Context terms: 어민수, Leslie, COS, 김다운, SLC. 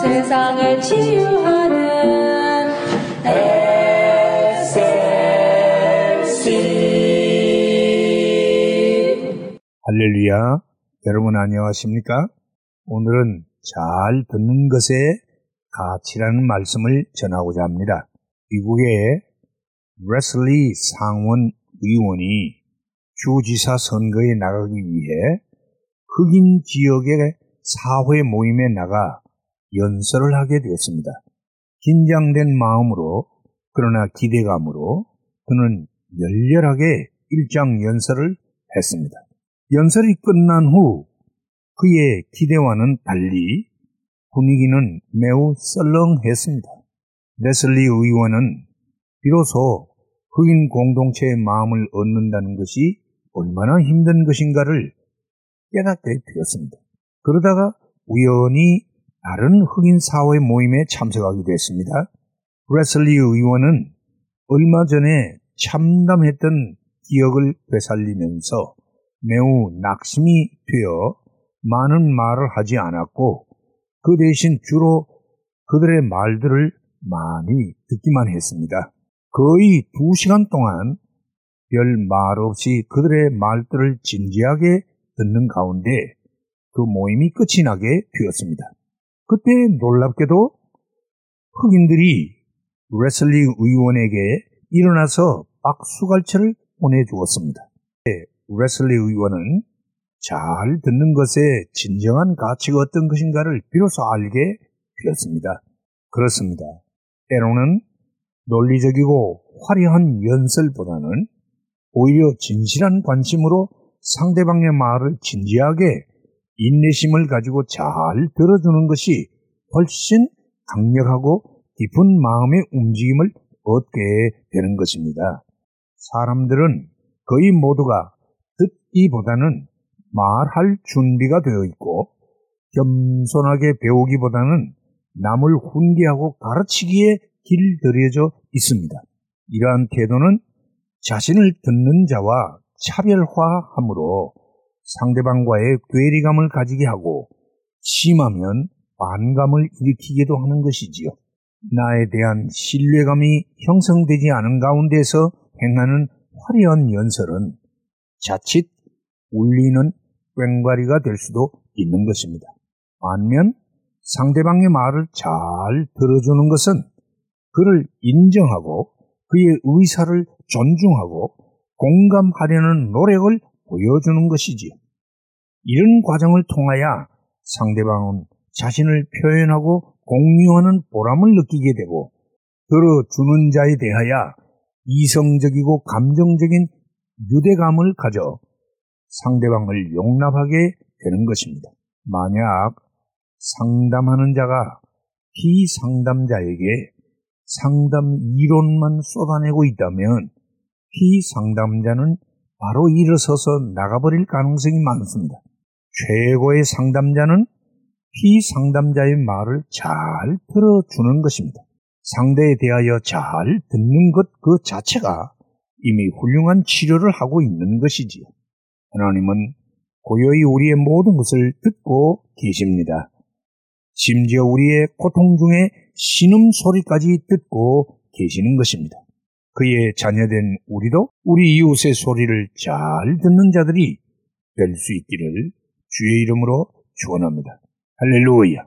세상을 치유하는 SLC. 할렐루야, 여러분 안녕하십니까? 오늘은 잘 듣는 것에 가치라는 말씀을 전하고자 합니다. 미국의 레슬리 상원 의원이 주지사 선거에 나가기 위해 흑인 지역의 사회 모임에 나가 연설을 하게 되었습니다. 긴장된 마음으로, 그러나 기대감으로 그는 열렬하게 일장 연설을 했습니다. 연설이 끝난 후 그의 기대와는 달리 분위기는 매우 썰렁했습니다. 레슬리 의원은 비로소 흑인 공동체의 마음을 얻는다는 것이 얼마나 힘든 것인가를 깨닫게 되었습니다. 그러다가 우연히 다른 흑인 사회 모임에 참석하게 됐습니다. 레슬리 의원은 얼마 전에 참담했던 기억을 되살리면서 매우 낙심이 되어 많은 말을 하지 않았고, 그 대신 주로 그들의 말들을 많이 듣기만 했습니다. 거의 2시간 동안 별 말 없이 그들의 말들을 진지하게 듣는 가운데 그 모임이 끝이 나게 되었습니다. 그때 놀랍게도 흑인들이 레슬리 의원에게 일어나서 박수갈채를 보내주었습니다. 레슬리 의원은 잘 듣는 것에 진정한 가치가 어떤 것인가를 비로소 알게 되었습니다. 그렇습니다. 때로는 논리적이고 화려한 연설보다는 오히려 진실한 관심으로 상대방의 말을 진지하게 인내심을 가지고 잘 들어주는 것이 훨씬 강력하고 깊은 마음의 움직임을 얻게 되는 것입니다. 사람들은 거의 모두가 듣기보다는 말할 준비가 되어 있고, 겸손하게 배우기보다는 남을 훈계하고 가르치기에 길들여져 있습니다. 이러한 태도는 자신을 듣는 자와 차별화함으로 상대방과의 괴리감을 가지게 하고, 심하면 반감을 일으키기도 하는 것이지요. 나에 대한 신뢰감이 형성되지 않은 가운데서 행하는 화려한 연설은 자칫 울리는 꽹과리가 될 수도 있는 것입니다. 반면 상대방의 말을 잘 들어주는 것은 그를 인정하고 그의 의사를 존중하고 공감하려는 노력을 보여주는 것이지요. 이런 과정을 통하여 상대방은 자신을 표현하고 공유하는 보람을 느끼게 되고, 들어주는 자에 대하여 이성적이고 감정적인 유대감을 가져 상대방을 용납하게 되는 것입니다. 만약 상담하는 자가 피상담자에게 상담 이론만 쏟아내고 있다면 피상담자는 바로 일어서서 나가버릴 가능성이 많습니다. 최고의 상담자는 피상담자의 말을 잘 들어주는 것입니다. 상대에 대하여 잘 듣는 것 그 자체가 이미 훌륭한 치료를 하고 있는 것이지요. 하나님은 고요히 우리의 모든 것을 듣고 계십니다. 심지어 우리의 고통 중에 신음소리까지 듣고 계시는 것입니다. 그의 자녀된 우리도 우리 이웃의 소리를 잘 듣는 자들이 될 수 있기를 주의 이름으로 축원합니다. 할렐루야.